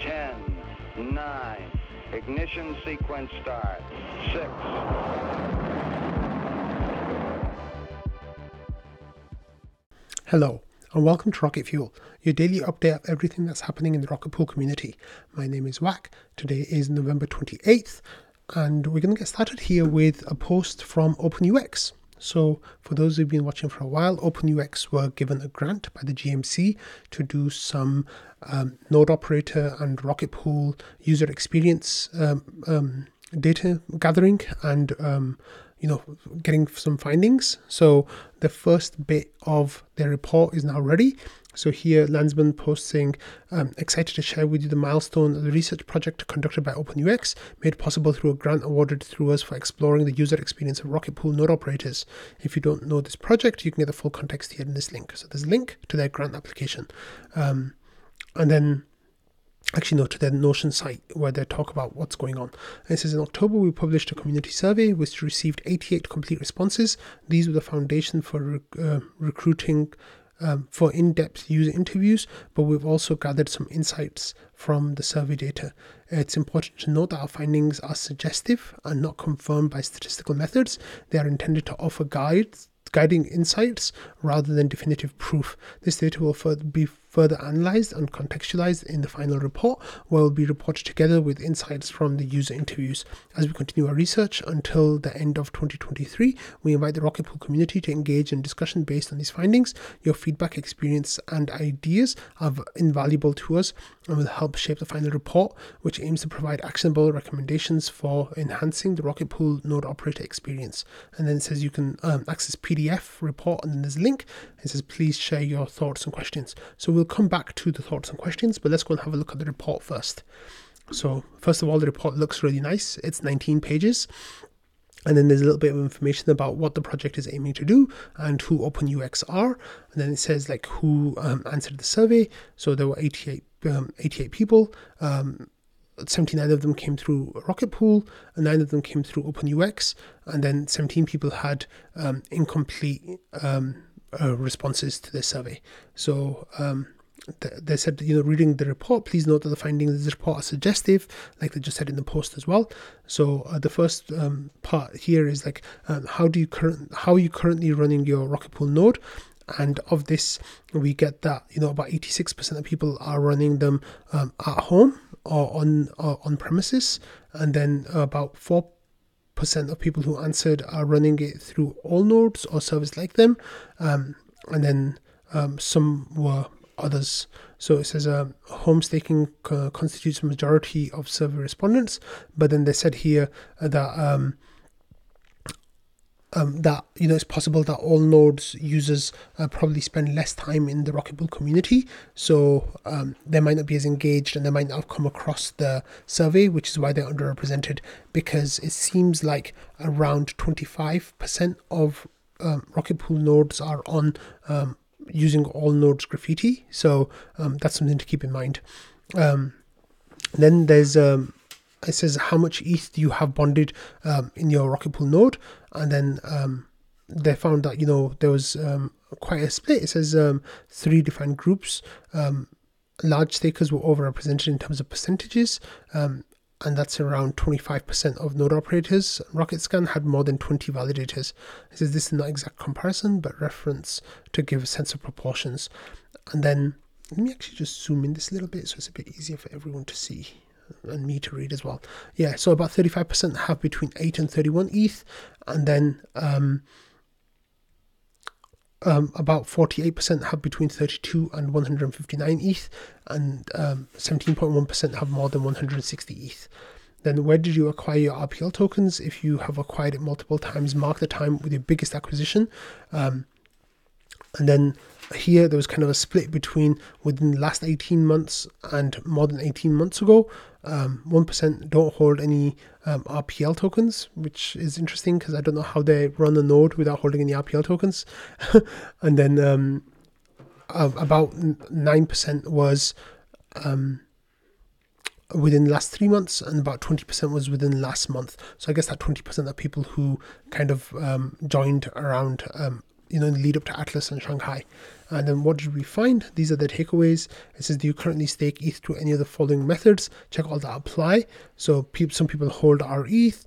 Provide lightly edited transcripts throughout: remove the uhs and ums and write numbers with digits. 10, 9, ignition sequence start, 6. Hello and welcome to Rocket Fuel, your daily update of everything that's happening in the Rocket Pool community. My name is Wack. Today is November 28th and we're going to get started here with a post from OpenUX. So for those who've been watching for a while, OpenUX were given a grant by the GMC to do some node operator and Rocket Pool user experience data gathering and getting some findings. So the first bit of their report is now ready. So here Landsman posting, excited to share with you the milestone of the research project conducted by OpenUX, made possible through a grant awarded through us for exploring the user experience of Rocket Pool node operators. If you don't know this project, you can get the full context here in this link. So there's a link to their grant application. And then actually no, to their Notion site where they talk about what's going on. And it says, in October, we published a community survey which received 88 complete responses. These were the foundation for recruiting for in-depth user interviews, but we've also gathered some insights from the survey data. It's important to note that our findings are suggestive and not confirmed by statistical methods. They are intended to offer guiding insights rather than definitive proof. This data will be further analyzed and contextualized in the final report, where it will be reported together with insights from the user interviews. As we continue our research until the end of 2023, we invite the Rocket Pool community to engage in discussion based on these findings. Your feedback, experience, and ideas are invaluable to us and will help shape the final report, which aims to provide actionable recommendations for enhancing the Rocket Pool node operator experience. And then it says you can access PDF report, and then there's a link. It says, please share your thoughts and questions. So we'll come back to the thoughts and questions, but let's go and have a look at the report first. So first of all, the report looks really nice. It's 19 pages. And then there's a little bit of information about what the project is aiming to do and who OpenUX are. And then it says like who answered the survey. So there were 88 people. 79 of them came through Rocket Pool, and 9 of them came through OpenUX. And then 17 people had incomplete responses to this survey. So they said, reading the report, please note that the findings of this report are suggestive, like they just said in the post as well. So the first part here is like, how are you currently running your Rocket Pool node? And of this, we get that about 86% of people are running them at home or on premises, and then about 4% of people who answered are running it through all nodes or service like them, and then some were others. So it says home staking constitutes a majority of survey respondents, but then they said here that it's possible that all nodes users probably spend less time in the Rocket Pool community, so they might not be as engaged and they might not come across the survey, which is why they're underrepresented, because it seems like around 25% of Rocket Pool nodes are on using all nodes graffiti, so that's something to keep in mind. Then there's it says, how much ETH do you have bonded in your Rocket Pool node? And then they found that, there was quite a split. It says 3 defined groups. Large stakers were overrepresented in terms of percentages, and that's around 25% of node operators. RocketScan had more than 20 validators. It says this is not exact comparison, but reference to give a sense of proportions. And then let me actually just zoom in this a little bit so it's a bit easier for everyone to see and me to read as well. Yeah, so about 35% have between 8 and 31 ETH, and then about 48% have between 32 and 159 ETH, and 17.1% have more than 160 ETH. Then where did you acquire your RPL tokens? If you have acquired it multiple times, mark the time with your biggest acquisition. And then here there was kind of a split between within the last 18 months and more than 18 months ago. 1% don't hold any RPL tokens, which is interesting because I don't know how they run a node without holding any RPL tokens. And then about 9% was within the last 3 months, and about 20% was within last month. So I guess that 20% are people who kind of joined around in the lead up to Atlas and Shanghai. And then what did we find? These are the takeaways. It says, do you currently stake ETH to any of the following methods? Check all the apply. So some people hold rETH.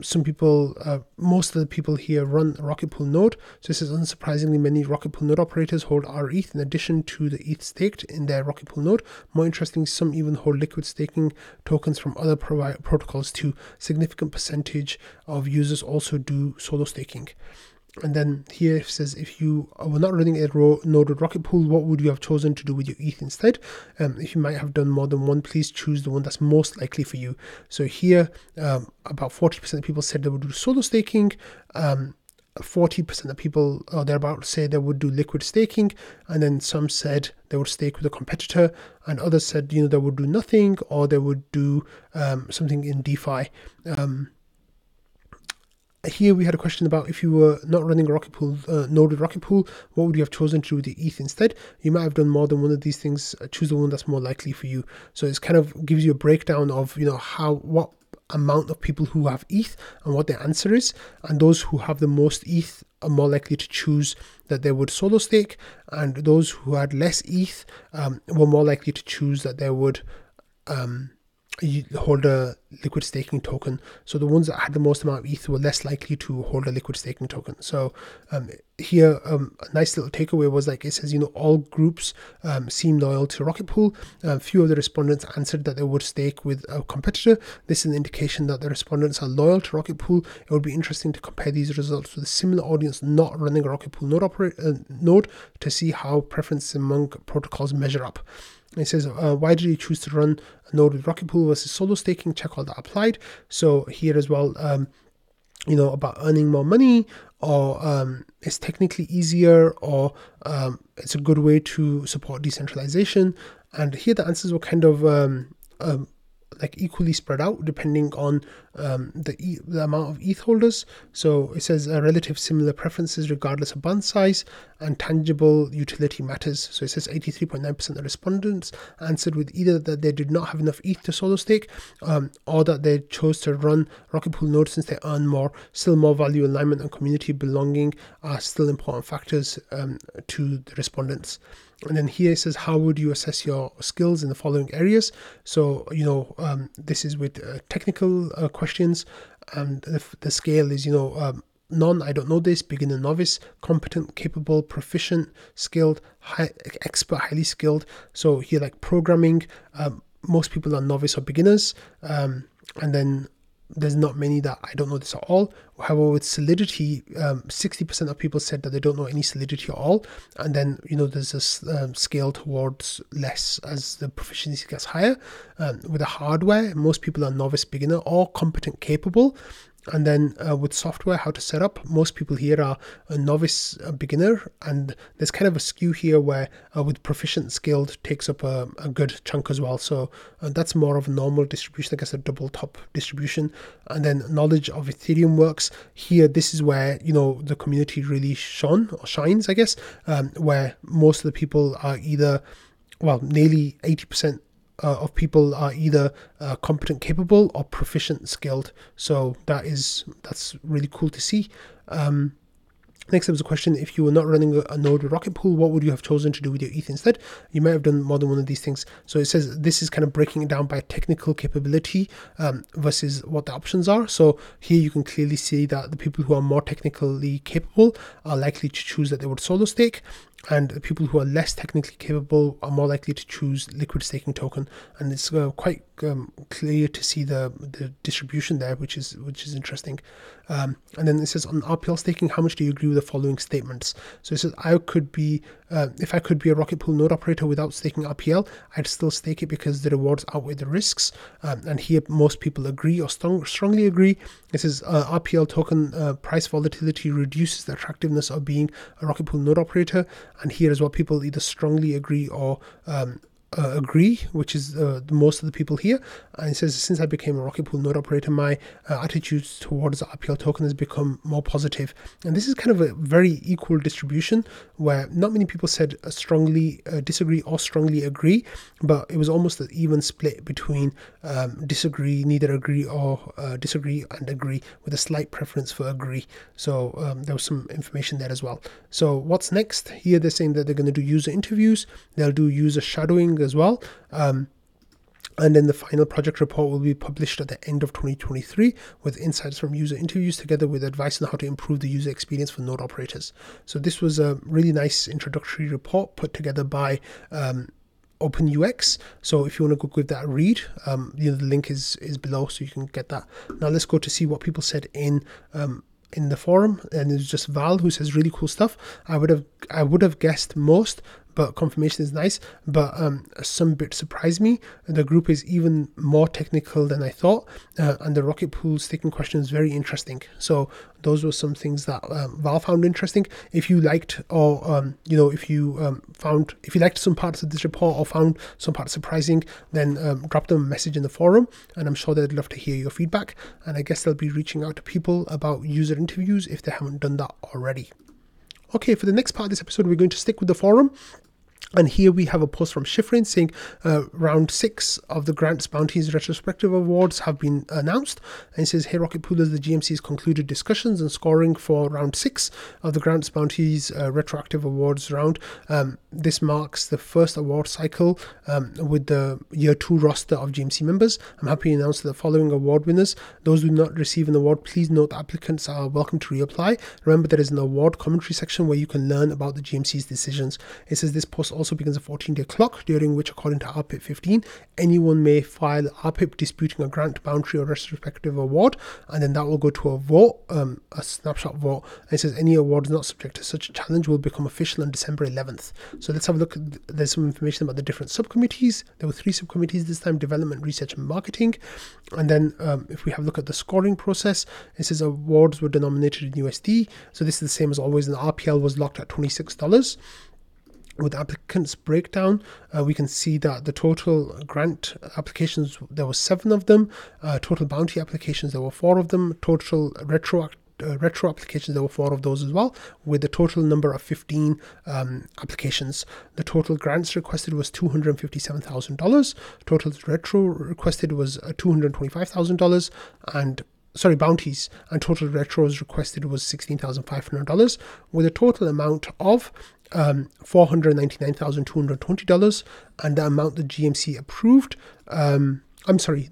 Some people, most of the people here run Rocket Pool node. So this is unsurprisingly many Rocket Pool node operators hold rETH in addition to the ETH staked in their Rocket Pool node. More interesting, some even hold liquid staking tokens from other protocols too. Significant percentage of users also do solo staking. And then here it says, if you were not running a node Rocket Pool, what would you have chosen to do with your ETH instead? If you might have done more than one, please choose the one that's most likely for you. So here, about 40% of people said they would do solo staking. 40% of people thereabouts say they would do liquid staking, and then some said they would stake with a competitor, and others said they would do nothing, or they would do something in DeFi. Here we had a question about, if you were not running a Rocket Pool, node Rocket Pool, what would you have chosen to do with the ETH instead? You might have done more than one of these things. Choose the one that's more likely for you. So it's kind of gives you a breakdown of what amount of people who have ETH and what their answer is. And those who have the most ETH are more likely to choose that they would solo stake, and those who had less ETH were more likely to choose that they would you hold a liquid staking token. So the ones that had the most amount of ETH were less likely to hold a liquid staking token. So here, a nice little takeaway was, like it says, all groups seem loyal to Rocket Pool. Few of the respondents answered that they would stake with a competitor. This is an indication that the respondents are loyal to Rocket Pool. It would be interesting to compare these results with a similar audience not running a Rocket Pool node to see how preference among protocols measure up. It says, why did you choose to run a node with Rocket Pool versus solo staking? Check all that applied. So here as well, about earning more money, or it's technically easier, or it's a good way to support decentralization. And here the answers were kind of like equally spread out depending on the amount of ETH holders. So it says relative similar preferences regardless of band size, and tangible utility matters. So it says 83.9% of respondents answered with either that they did not have enough ETH to solo stake, or that they chose to run Rocket Pool nodes since they earn more. Still, more value alignment and community belonging are still important factors to the respondents. And then here it says, how would you assess your skills in the following areas? So, this is with technical questions, and the scale is, none, I don't know this, beginner, novice, competent, capable, proficient, skilled, expert, highly skilled. So here, like programming, most people are novice or beginners. And then there's not many that I don't know this at all. However, with Solidity, 60% of people said that they don't know any Solidity at all. And then, there's this scale towards less as the proficiency gets higher. With the hardware, most people are novice, beginner, or competent, capable. And then with software, how to set up, most people here are a novice, a beginner, and there's kind of a skew here where with proficient, skilled takes up a good chunk as well. So that's more of a normal distribution, I guess, a double top distribution. And then knowledge of Ethereum works here. This is where, the community really shines, I guess, where most of the people are either, well, nearly 80% of people are either competent, capable, or proficient, skilled. So that's really cool to see. Next up is a question, if you were not running a node with Rocket Pool, what would you have chosen to do with your ETH instead? You might have done more than one of these things. So it says this is kind of breaking it down by technical capability versus what the options are. So here you can clearly see that the people who are more technically capable are likely to choose that they would solo stake, and the people who are less technically capable are more likely to choose liquid staking token. And it's quite clear to see the distribution there, which is interesting. And then it says, on RPL staking, how much do you agree with the following statements? So it says, if I could be a Rocket Pool node operator without staking RPL, I'd still stake it because the rewards outweigh the risks. And here most people agree or strongly agree. It says RPL token price volatility reduces the attractiveness of being a Rocket Pool node operator. And here as well, people either strongly agree or agree, which is most of the people here. And it says, since I became a Rocket Pool node operator, my attitudes towards the RPL token has become more positive. And this is kind of a very equal distribution where not many people said strongly disagree or strongly agree, but it was almost an even split between disagree, neither agree, or disagree and agree, with a slight preference for agree. So there was some information there as well. So what's next? Here they're saying that they're going to do user interviews, they'll do user shadowing as well, and then the final project report will be published at the end of 2023 with insights from user interviews together with advice on how to improve the user experience for node operators. So this was a really nice introductory report put together by OpenUX. So if you want to go give that a read, the link is below, so you can get that. Now let's go to see what people said in the forum. And it's just Val who says really cool stuff. I would have guessed most, but confirmation is nice, but some bit surprised me. The group is even more technical than I thought, and the Rocket Pool staking question is very interesting. So those were some things that Val found interesting. If you liked, or if you liked some parts of this report or found some parts surprising, then drop them a message in the forum, and I'm sure they'd love to hear your feedback. And I guess they'll be reaching out to people about user interviews if they haven't done that already. Okay, for the next part of this episode, we're going to stick with the forum. And here we have a post from Shifrin saying round 6 of the grants bounties retrospective awards have been announced. And it says, hey Rocket Poolers, the GMC has concluded discussions and scoring for round 6 of the grants bounties retroactive awards round. This marks the first award cycle with the year 2 roster of GMC members. I'm happy to announce the following award winners. Those who do not receive an award, please note the applicants are welcome to reapply. Remember, there is an award commentary section where you can learn about the GMC's decisions. It says this post also begins a 14-day clock, during which, according to RPIP 15, anyone may file RPIP disputing a grant, boundary, or retrospective award, and then that will go to a vote, a snapshot vote. And it says any awards not subject to such a challenge will become official on December 11th. So let's have a look. There's some information about the different subcommittees. There were 3 subcommittees this time: development, research, and marketing. And then if we have a look at the scoring process, it says awards were denominated in USD. So this is the same as always, and the RPL was locked at $26. With applicants breakdown, we can see that the total grant applications, there were 7 of them. Total bounty applications, there were 4 of them. Total retro applications, there were 4 of those as well, with a total number of 15 applications. The total grants requested was $257,000. Total retro requested was $225,000, and sorry, bounties and total retros requested was $16,500, with a total amount of $499,220, and the amount the GMC approved, the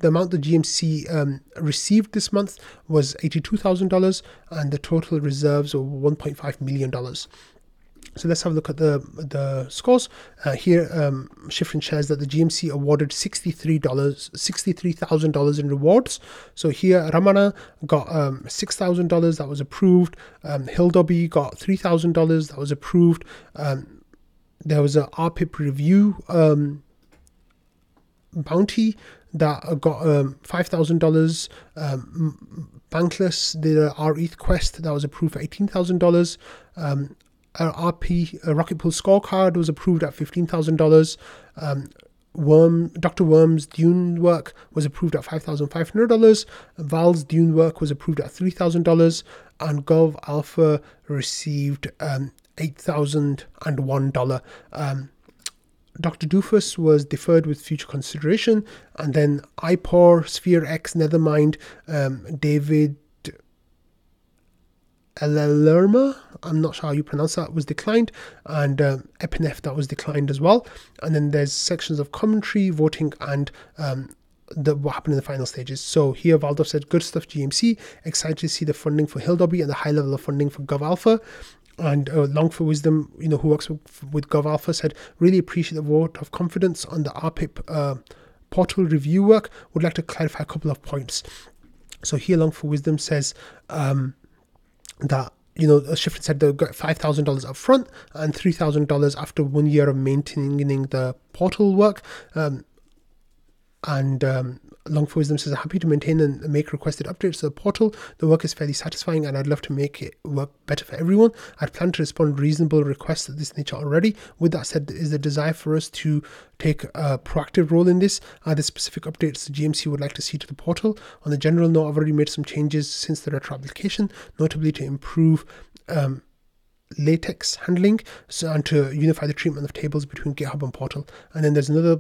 amount the GMC received this month was $82,000, and the total reserves were $1.5 million. So let's have a look at the scores. Here, Shifrin shares that the GMC awarded $63,000 in rewards. So here, Ramana got $6,000, that was approved. Hildobi got $3,000, that was approved. There was a RPIP review bounty that got $5,000. Bankless did a R-Eath Quest that was approved for $18,000. Rocket Pool scorecard was approved at $15,000. Dr. Worm's Dune work was approved at $5,500. Val's Dune work was approved at $3,000, and Gov Alpha received $8,001. Dr. Doofus was deferred with future consideration, and then IPOR, Sphere X, Nethermind, David Lerma, I'm not sure how you pronounce that, was declined, and Epinef, that was declined as well. And then there's sections of commentary, voting, and what happened in the final stages. So here Valdov said, good stuff GMC, excited to see the funding for Hildobi and the high level of funding for Gov Alpha. And Long for Wisdom, who works with Gov Alpha, said, really appreciate the vote of confidence on the RPIP portal review work. Would like to clarify a couple of points. So here Long for Wisdom says, that Shifrin said they got $5,000 up front and $3,000 after 1 year of maintaining the portal work, and Longforce themselves are happy to maintain and make requested updates to the portal. The work is fairly satisfying and I'd love to make it work better for everyone. I'd plan to respond to reasonable requests of this nature already. With that said, there is a desire for us to take a proactive role in this. Are there specific updates the GMC would like to see to the portal? On the general note, I've already made some changes since the retro application, notably to improve latex handling and to unify the treatment of tables between GitHub and portal. And then there's another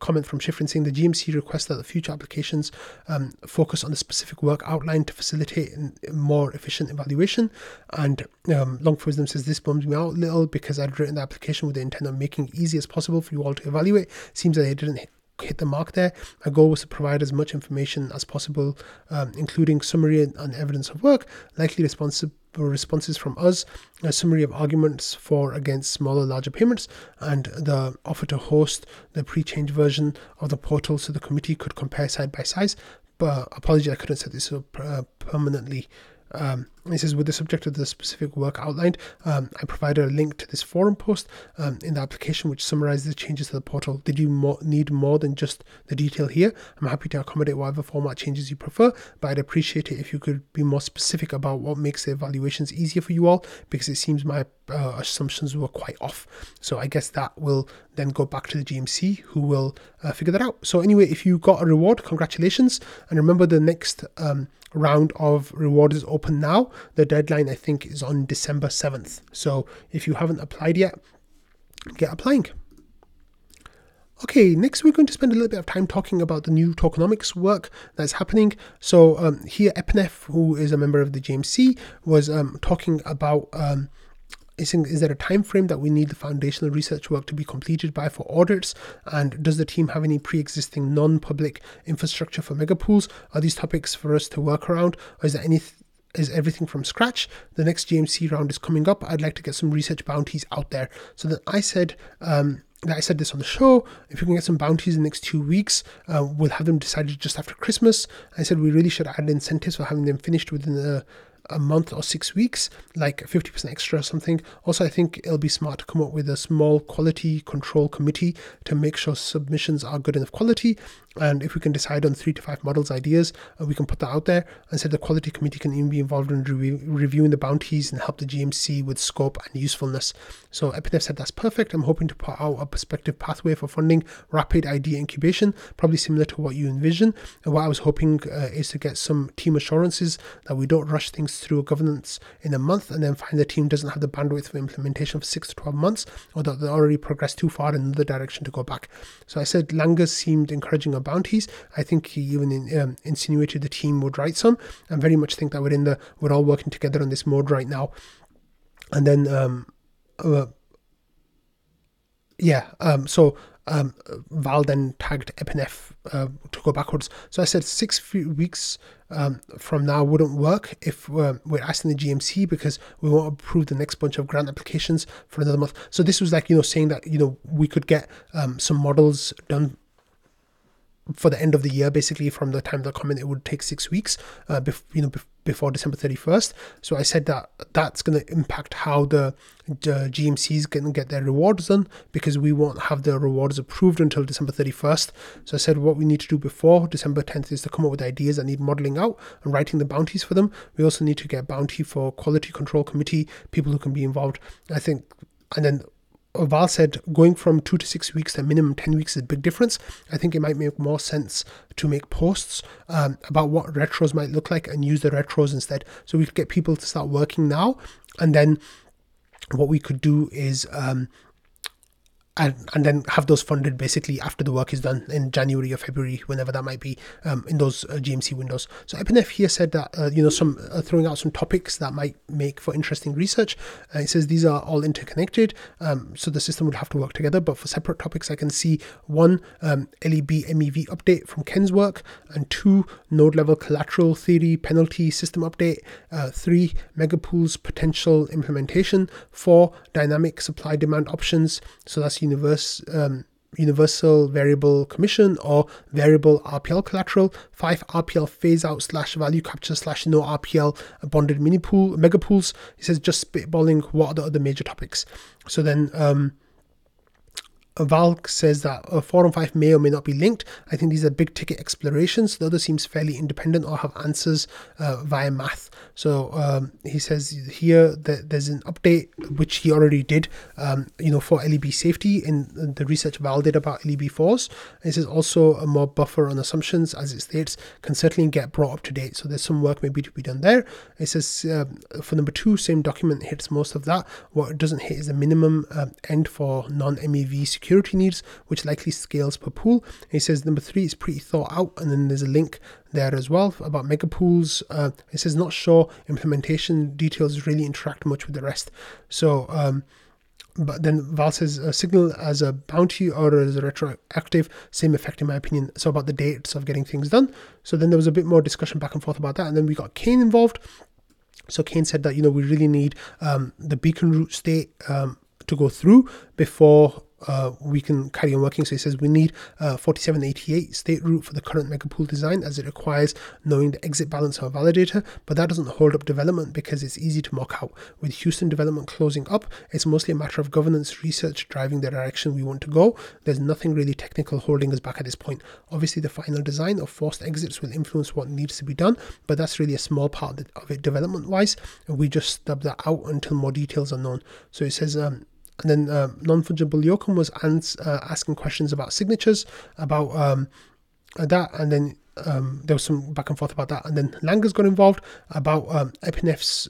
comment from Shifrin saying the GMC requests that the future applications focus on the specific work outlined to facilitate more efficient evaluation. And Longfoism says, this bums me out a little because I'd written the application with the intent of making it easy as possible for you all to evaluate. Seems that they didn't hit the mark there. My goal was to provide as much information as possible, including summary and evidence of work, likely responses from us, a summary of arguments for against smaller, larger payments, and the offer to host the pre-change version of the portal so the committee could compare side by side. But apology, I couldn't set this up permanently. It says, with the subject of the specific work outlined, I provided a link to this forum post in the application which summarizes the changes to the portal. Did you need more than just the detail here? I'm happy to accommodate whatever format changes you prefer, but I'd appreciate it if you could be more specific about what makes the evaluations easier for you all, because it seems my assumptions were quite off. So I guess that will then go back to the GMC, who will figure that out. So anyway, if you got a reward, congratulations. And remember, the next round of reward is open now. The deadline, I think, is on December 7th. So if you haven't applied yet, get applying. Okay, next we're going to spend a little bit of time talking about the new tokenomics work that's happening. So here, Epinef, who is a member of the GMC, was talking about... Is there a time frame that we need the foundational research work to be completed by for audits? And does the team have any pre-existing non-public infrastructure for megapools? Are these topics for us to work around? Or is there is everything from scratch? The next GMC round is coming up. I'd like to get some research bounties out there. So then I said... I said this on the show, if we can get some bounties in the next 2 weeks, we'll have them decided just after Christmas. I said we really should add incentives for having them finished within a month or 6 weeks, like 50% extra or something. Also, I think it'll be smart to come up with a small quality control committee to make sure submissions are good enough quality. And if we can decide on 3 to 5 models ideas, we can put that out there. And so the quality committee can even be involved in reviewing the bounties and help the GMC with scope and usefulness. So Epinef said that's perfect. I'm hoping to put out a perspective pathway for funding rapid idea incubation, probably similar to what you envision. And what I was hoping is to get some team assurances that we don't rush things through governance in a month and then find the team doesn't have the bandwidth for implementation for 6 to 12 months, or that they already progressed too far in another direction to go back. So I said Langer seemed encouraging of bounties. I think he even insinuated the team would write some. I very much think that we're all working together on this mode right now. And then Val then tagged Epinef to go backwards. So I said 6 weeks from now wouldn't work if we're asking the GMC, because we won't approve the next bunch of grant applications for another month. So this was like, saying that, we could get some models done for the end of the year, basically from the time of the comment. It would take 6 weeks, before December 31st. So I said that that's going to impact how the GMCs can get their rewards done, because we won't have the rewards approved until December 31st. So I said what we need to do before December 10th is to come up with ideas that need modeling out and writing the bounties for them. We also need to get bounty for quality control committee, people who can be involved, I think. And then Val said going from 2 to 6 weeks to minimum 10 weeks is a big difference. I think it might make more sense to make posts about what retros might look like and use the retros instead. So we could get people to start working now. And then what we could do is... And then have those funded basically after the work is done in January or February, whenever that might be, in those GMC windows. So Epinef here said that, some throwing out some topics that might make for interesting research. It says these are all interconnected, so the system would have to work together. But for separate topics, I can see one, LEB MEV update from Ken's work, and 2, node level collateral theory penalty system update, 3, megapools potential implementation, 4, dynamic supply demand options. So that's universal variable commission or variable RPL collateral, 5, RPL phase out / value capture / no RPL bonded mini pool mega pools. It says just spitballing what are the other major topics. So then Valk says that 4 and 5 may or may not be linked. I think these are big ticket explorations. The other seems fairly independent or have answers via math. So he says here that there's an update, which he already did, for LEB safety in the research Val did about LEB4s. This is also a more buffer on assumptions, as it states, can certainly get brought up to date. So there's some work maybe to be done there. It says for number 2, same document hits most of that. What it doesn't hit is the minimum end for non-MEV security needs, which likely scales per pool. And he says number 3 is pretty thought out, and then there's a link there as well about mega pools. It says not sure implementation details really interact much with the rest. So but then Val says a signal as a bounty or as a retroactive, same effect in my opinion. So about the dates of getting things done. So then there was a bit more discussion back and forth about that, and then we got Kane involved. So Kane said that we really need the beacon root state to go through before we can carry on working. So he says we need 4788 state root for the current mega pool design, as it requires knowing the exit balance of a validator, but that doesn't hold up development because it's easy to mock out. With Houston development closing up, it's mostly a matter of governance research driving the direction we want to go. There's nothing really technical holding us back at this point. Obviously the final design of forced exits will influence what needs to be done, but that's really a small part of it development wise, and we just stub that out until more details are known. So he says and then Non-Fungible Yokum was asking questions about signatures, about that, and then there was some back and forth about that. And then Langer's got involved about Epinef's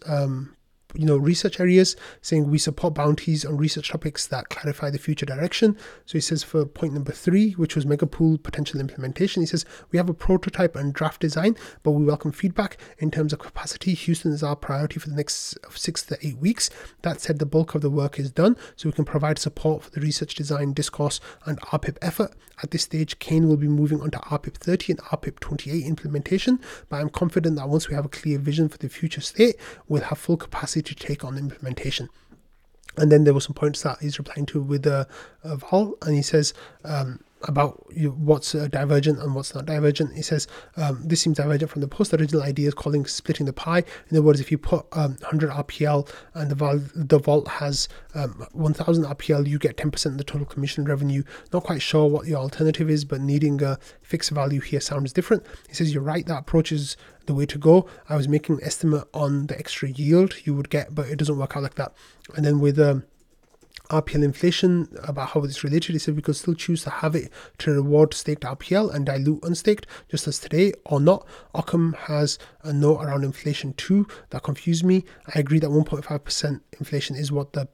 research areas, saying we support bounties on research topics that clarify the future direction. So he says for point number 3, which was megapool potential implementation, he says we have a prototype and draft design, but we welcome feedback. In terms of capacity, Houston is our priority for the next 6 to 8 weeks. That said, the bulk of the work is done, so we can provide support for the research design, discourse, and RPIP effort. At this stage, Kane will be moving on to RPIP 30 and RPIP 28 implementation, but I'm confident that once we have a clear vision for the future state, we'll have full capacity to take on implementation. And then there were some points that he's replying to with Val, and he says about what's divergent and what's not divergent. He says this seems divergent from the post. The original idea is calling splitting the pie. In other words, if you put 100 RPL and the vault has 1000 RPL, you get 10% of the total commission revenue. Not quite sure what your alternative is, but needing a fixed value here sounds different. He says you're right, that approach is the way to go. I was making an estimate on the extra yield you would get, but it doesn't work out like that. And then with RPL inflation, about how it's related, he said we could still choose to have it to reward staked RPL and dilute unstaked, just as today, or not. Occam has a note around inflation too that confused me. I agree that 1.5% inflation is what the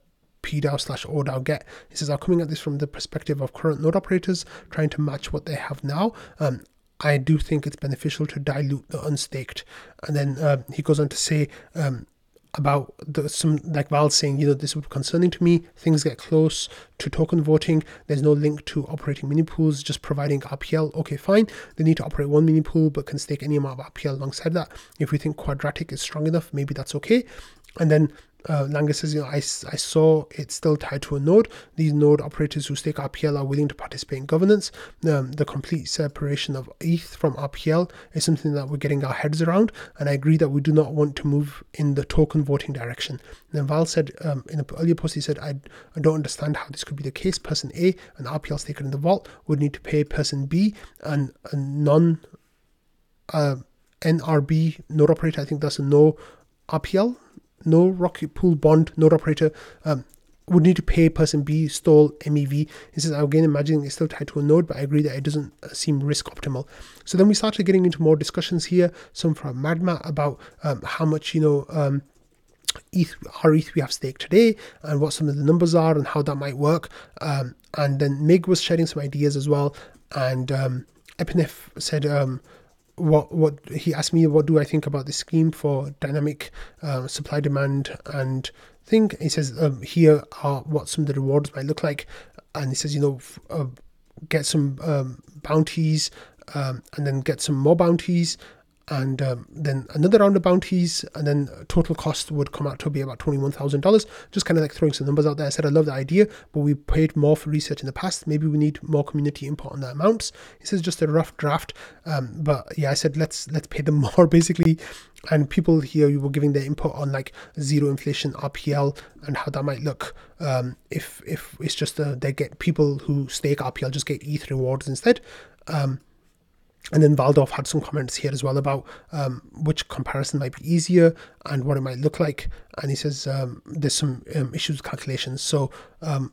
PDAO/ODAO get. He says I'm coming at this from the perspective of current node operators trying to match what they have now. I do think it's beneficial to dilute the unstaked. And then he goes on to say about some, like Val saying, this would be concerning to me. Things get close to token voting. There's no link to operating mini pools, just providing RPL. Okay, fine. They need to operate one mini pool, but can stake any amount of RPL alongside that. If we think quadratic is strong enough, maybe that's okay. And then Langer says, I saw it's still tied to a node. These node operators who stake RPL are willing to participate in governance. The complete separation of ETH from RPL is something that we're getting our heads around, and I agree that we do not want to move in the token voting direction. And then Val said in the earlier post, he said, I don't understand how this could be the case. Person A, an RPL staker in the vault, would need to pay person B, and a non-NRB node operator. I think that's a no RPL. No Rocket Pool bond node operator would need to pay person B stole MEV. This is again imagining it's still tied to a node, but I agree that it doesn't seem risk optimal. So then we started getting into more discussions here, some from Madma about how much ETH, R-ETH we have staked today, and what some of the numbers are and how that might work. And then Mig was sharing some ideas as well, and Epinef said what he asked me, what do I think about this scheme for dynamic supply demand and thing. He says here are what some of the rewards might look like, and he says get some bounties, and then get some more bounties, and then another round of bounties, and then total cost would come out to be about $21,000. Just kind of like throwing some numbers out there. I said I love the idea, but we paid more for research in the past. Maybe we need more community input on the amounts. This is just a rough draft, but yeah, I said let's pay them more basically. And people here, you were giving their input on like zero inflation RPL and how that might look if it's just they get people who stake RPL just get ETH rewards instead. And then Valdorf had some comments here as well about which comparison might be easier and what it might look like. And he says there's some issues with calculations. So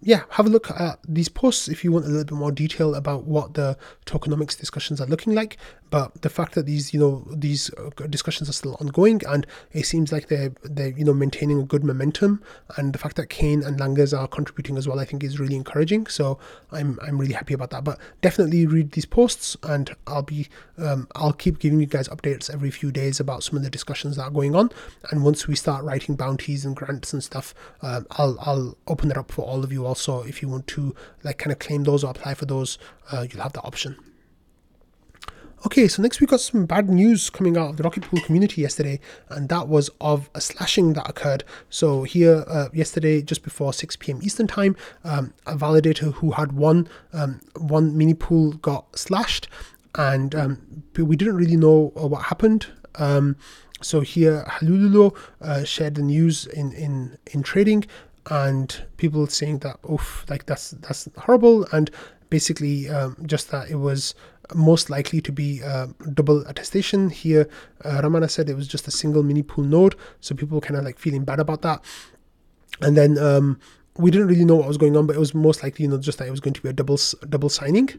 yeah, have a look at these posts if you want a little bit more detail about what the tokenomics discussions are looking like. But the fact that these, you know, these discussions are still ongoing, and it seems like they're you know, maintaining a good momentum. And the fact that Kane and Langers are contributing as well, I think, is really encouraging. So I'm really happy about that. But definitely read these posts, and I'll keep giving you guys updates every few days about some of the discussions that are going on. And once we start writing bounties and grants and stuff, I'll open it up for all of you also. If you want to like kind of claim those or apply for those, you'll have the option. Okay, so next we got some bad news coming out of the Rocket Pool community yesterday, and that was of a slashing that occurred. So here yesterday, just before 6 p.m. Eastern time, a validator who had one mini pool got slashed, and we didn't really know what happened. So here Halululo shared the news in trading, and people saying that oof, like that's horrible, and basically just that it was most likely to be double attestation. Here Ramana said it was just a single mini pool node, so people kind of like feeling bad about that. And then we didn't really know what was going on, but it was most likely, you know, just that it was going to be a double signing.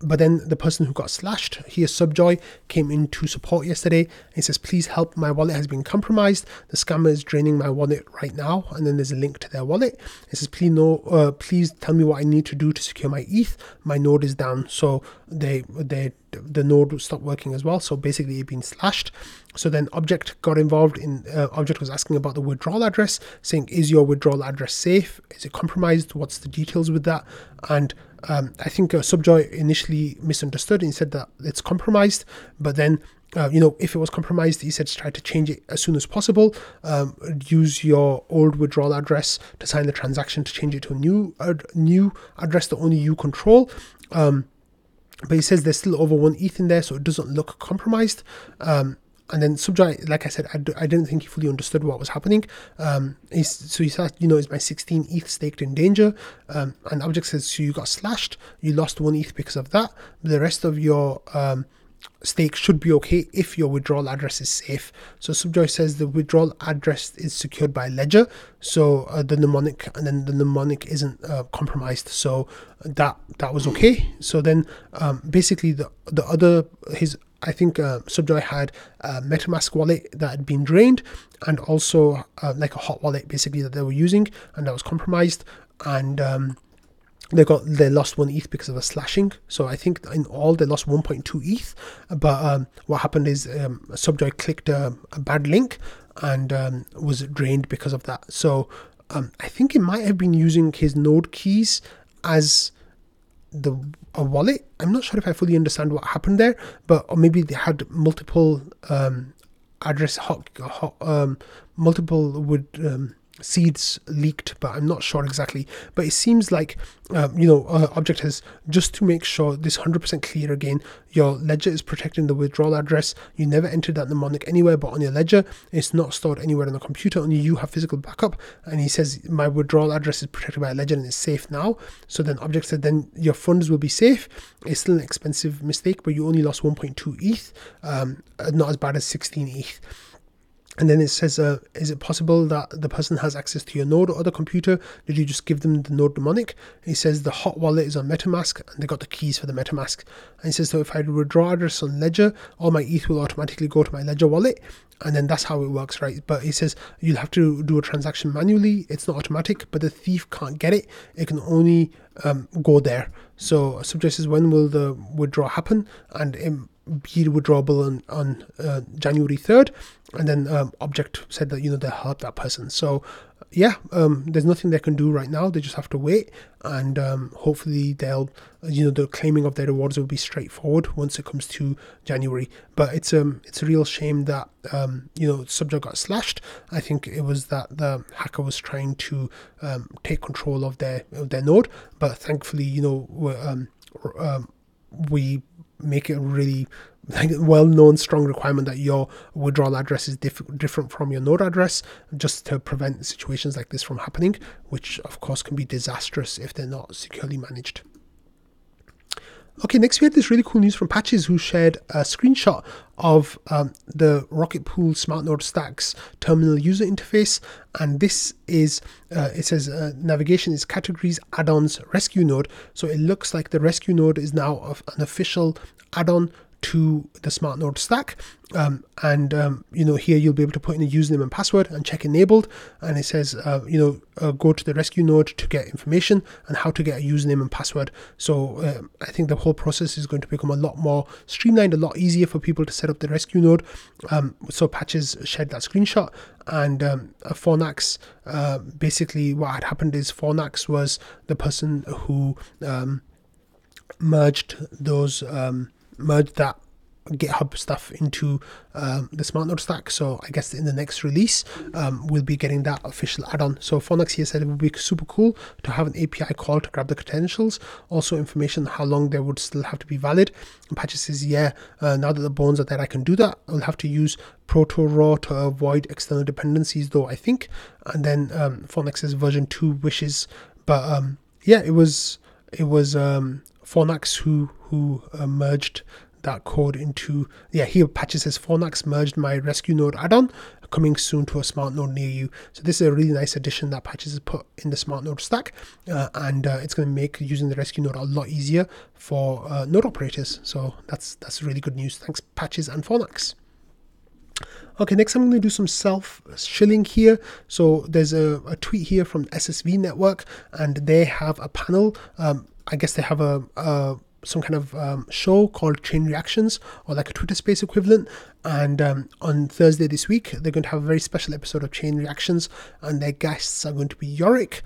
But then the person who got slashed here, Subjoy, came in to support yesterday. He says, please help, my wallet has been compromised, the scammer is draining my wallet right now. And then there's a link to their wallet. It says, please please tell me what I need to do to secure my ETH, my node is down. So the node stopped working as well, so basically it been slashed. So then Object got involved in Object was asking about the withdrawal address, saying, is your withdrawal address safe, is it compromised, what's the details with that? And I think Subjoy initially misunderstood and said that it's compromised, but then you know, if it was compromised, he said try to change it as soon as possible. Use your old withdrawal address to sign the transaction to change it to a new address that only you control. But he says there's still over 1 ETH in there, so it doesn't look compromised. And then Subjoy, like I said, I didn't think he fully understood what was happening. So he said, you know, is my 16 ETH staked in danger? And Object says, so you got slashed, you lost 1 ETH because of that. The rest of your stake should be okay if your withdrawal address is safe. So Subjoy says the withdrawal address is secured by Ledger, so the mnemonic isn't compromised, so that was okay. So then basically the other, his, I think Subjoy had a MetaMask wallet that had been drained, and also like a hot wallet basically that they were using, and that was compromised. And they lost 1 ETH because of a slashing. So I think in all they lost 1.2 ETH. But what happened is Subjoy clicked a bad link and was drained because of that. So I think it might have been using his node keys as a wallet. I'm not sure if I fully understand what happened there, but or maybe they had multiple seeds leaked, but I'm not sure exactly. But it seems like you know, Object has, just to make sure this 100% clear again, your ledger is protecting the withdrawal address, you never entered that mnemonic anywhere but on your ledger, it's not stored anywhere on the computer, only you have physical backup. And he says my withdrawal address is protected by a ledger and is safe now. So then Object said then your funds will be safe, it's still an expensive mistake, but you only lost 1.2 ETH, not as bad as 16 ETH. And then it says, is it possible that the person has access to your node or other computer? Did you just give them the node mnemonic? And he says, the hot wallet is on MetaMask, and they got the keys for the MetaMask. And he says, so if I withdraw address on Ledger, all my ETH will automatically go to my Ledger wallet. And then that's how it works, right? But he says, you'll have to do a transaction manually. It's not automatic, but the thief can't get it. It can only go there. So Subject says, when will the withdrawal happen? And be withdrawable on January 3rd. And then Object said that, you know, they'll help that person. So yeah, there's nothing they can do right now, they just have to wait. And hopefully they'll, you know, the claiming of their rewards will be straightforward once it comes to January. But it's a real shame that you know, Subject got slashed. I think it was that the hacker was trying to take control of their node. But thankfully, you know, we make it really like well-known strong requirement that your withdrawal address is different from your node address, just to prevent situations like this from happening, which of course can be disastrous if they're not securely managed. Okay, next we had this really cool news from Patches, who shared a screenshot of the Rocket Pool SmartNode Stacks terminal user interface. And this is, it says navigation is categories, add-ons, rescue node. So it looks like the rescue node is now an official add-on to the SmartNode stack. You know, here you'll be able to put in a username and password and check enabled. And it says, go to the rescue node to get information and how to get a username and password. So I think the whole process is going to become a lot more streamlined, a lot easier for people to set up the rescue node. So Patches shared that screenshot. And Fornax, basically what had happened is Fornax was the person who merged that GitHub stuff into the SmartNode stack. So I guess in the next release, we'll be getting that official add-on. So Fornax here said it would be super cool to have an API call to grab the credentials, also information how long they would still have to be valid. And Patches says, yeah, now that the bones are there, I can do that. I'll have to use Proto-Raw to avoid external dependencies though, I think. And then Fornax says version 2 wishes. But yeah, it was Fornax who merged that code into, yeah, here Patches says Fornax merged my rescue node add-on, coming soon to a smart node near you. So this is a really nice addition that Patches has put in the smart node stack, and it's going to make using the rescue node a lot easier for node operators. So that's really good news. Thanks Patches and Fornax. Okay, next I'm going to do some self-shilling here. So there's a tweet here from SSV Network, and they have a panel. I guess they have some kind of show called Chain Reactions, or like a Twitter Space equivalent. And on Thursday this week, they're going to have a very special episode of Chain Reactions, and their guests are going to be Yorick,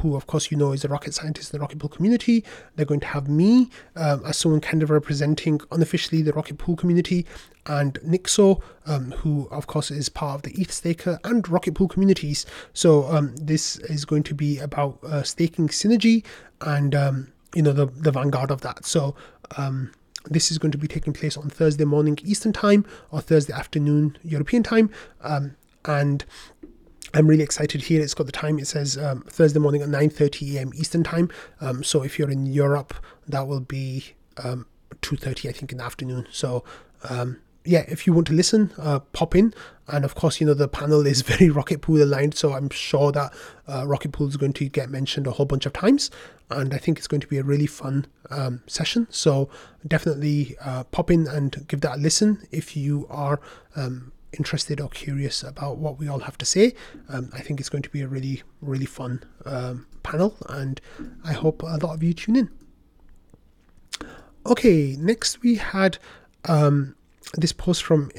who of course you know is a rocket scientist in the Rocket Pool community. They're going to have me as someone kind of representing unofficially the Rocket Pool community, and Nixo, who of course is part of the ETH staker and Rocket Pool communities. So this is going to be about staking synergy and you know, the vanguard of that. So this is going to be taking place on Thursday morning Eastern time, or Thursday afternoon European time. And I'm really excited here. It's got the time. It says Thursday morning at 9:30 a.m. Eastern time. So if you're in Europe, that will be 2:30, I think, in the afternoon. So yeah, if you want to listen, pop in. And of course, you know, the panel is very Rocket Pool aligned, so I'm sure that Rocket Pool is going to get mentioned a whole bunch of times. And I think it's going to be a really fun session. So definitely pop in and give that a listen if you are interested or curious about what we all have to say. I think it's going to be a really, really fun panel, and I hope a lot of you tune in. Okay, next we had this post from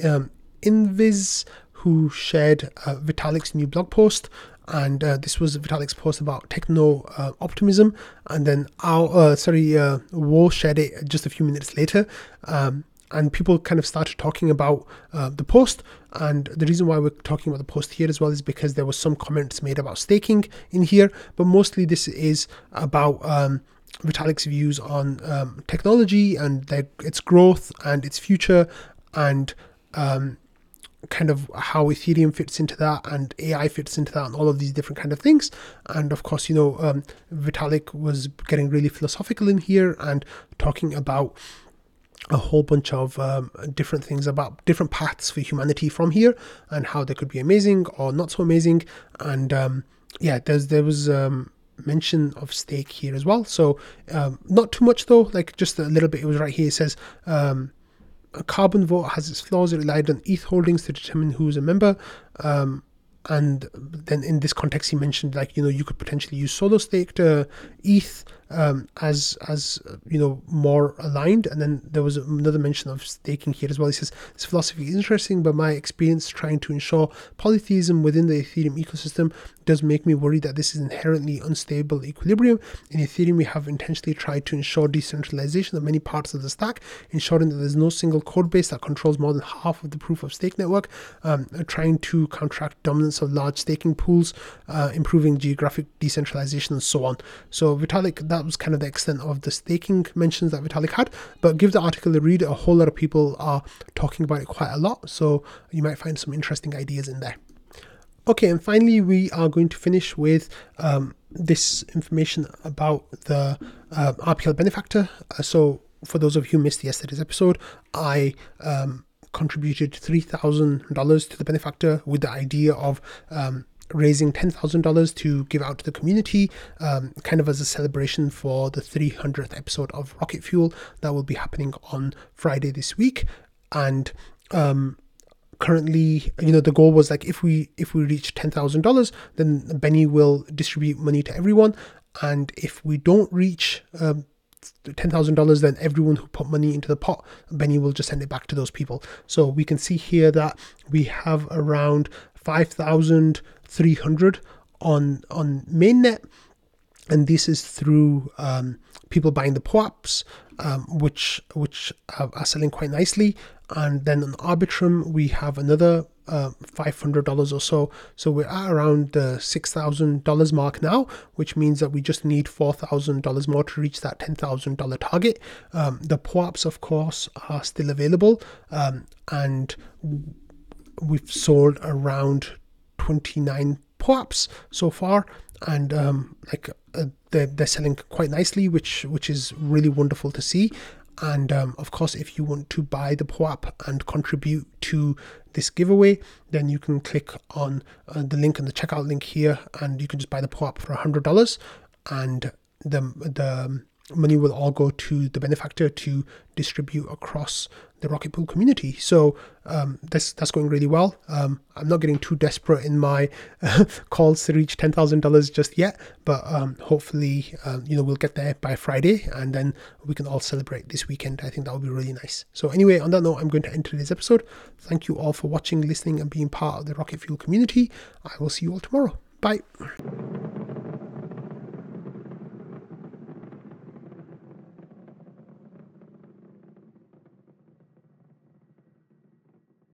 Invis, who shared Vitalik's new blog post, and this was Vitalik's post about techno optimism. And then Wo shared it just a few minutes later, and people kind of started talking about the post. And the reason why we're talking about the post here as well is because there was some comments made about staking in here, but mostly this is about Vitalik's views on technology and its growth and its future, and kind of how Ethereum fits into that and AI fits into that and all of these different kind of things. And of course, you know, Vitalik was getting really philosophical in here and talking about a whole bunch of different things about different paths for humanity from here and how they could be amazing or not so amazing. And yeah, there was mention of stake here as well. So not too much though, like just a little bit. It was right here. It says a carbon vote has its flaws. It relied on ETH holdings to determine who's a member. And then in this context, he mentioned, like, you know, you could potentially use solo staked ETH as you know, more aligned. And then there was another mention of staking here as well. He says this philosophy is interesting, but my experience trying to ensure polytheism within the Ethereum ecosystem does make me worry that this is inherently unstable equilibrium. In Ethereum, we have intentionally tried to ensure decentralization of many parts of the stack, ensuring that there's no single code base that controls more than half of the proof of stake network, trying to contract dominant governance of large staking pools, improving geographic decentralization, and so on. So Vitalik, that was kind of the extent of the staking mentions that Vitalik had, but give the article a read. A whole lot of people are talking about it quite a lot, so you might find some interesting ideas in there. Okay, and finally, we are going to finish with this information about the RPL benefactor. So for those of you who missed yesterday's episode, I contributed $3,000 to the benefactor with the idea of raising $10,000 to give out to the community, kind of as a celebration for the 300th episode of Rocket Fuel that will be happening on Friday this week. And currently, you know, the goal was like, if we reach $10,000, then Benny will distribute money to everyone. And if we don't reach $10,000, then everyone who put money into the pot, Benny will just send it back to those people. So we can see here that we have around 5,300 on mainnet, and this is through people buying the POAPs, which are selling quite nicely. And then on Arbitrum, we have another $500 or so. So we're at around the $6,000 mark now, which means that we just need $4,000 more to reach that $10,000 target. The POAPs, of course, are still available, and we've sold around 29 POAPs so far, and they're selling quite nicely, which is really wonderful to see. And of course, if you want to buy the POAP and contribute to this giveaway, then you can click on the link and the checkout link here, and you can just buy the POAP for $100, and the money will all go to the benefactor to distribute across the Rocket Pool community. So that's going really well. I'm not getting too desperate in my calls to reach $10,000 just yet, but hopefully we'll get there by Friday, and then we can all celebrate this weekend. I think that would be really nice. So anyway, on that note, I'm going to end today's episode. Thank you all for watching, listening, and being part of the Rocket Fuel community. I will see you all tomorrow. Bye.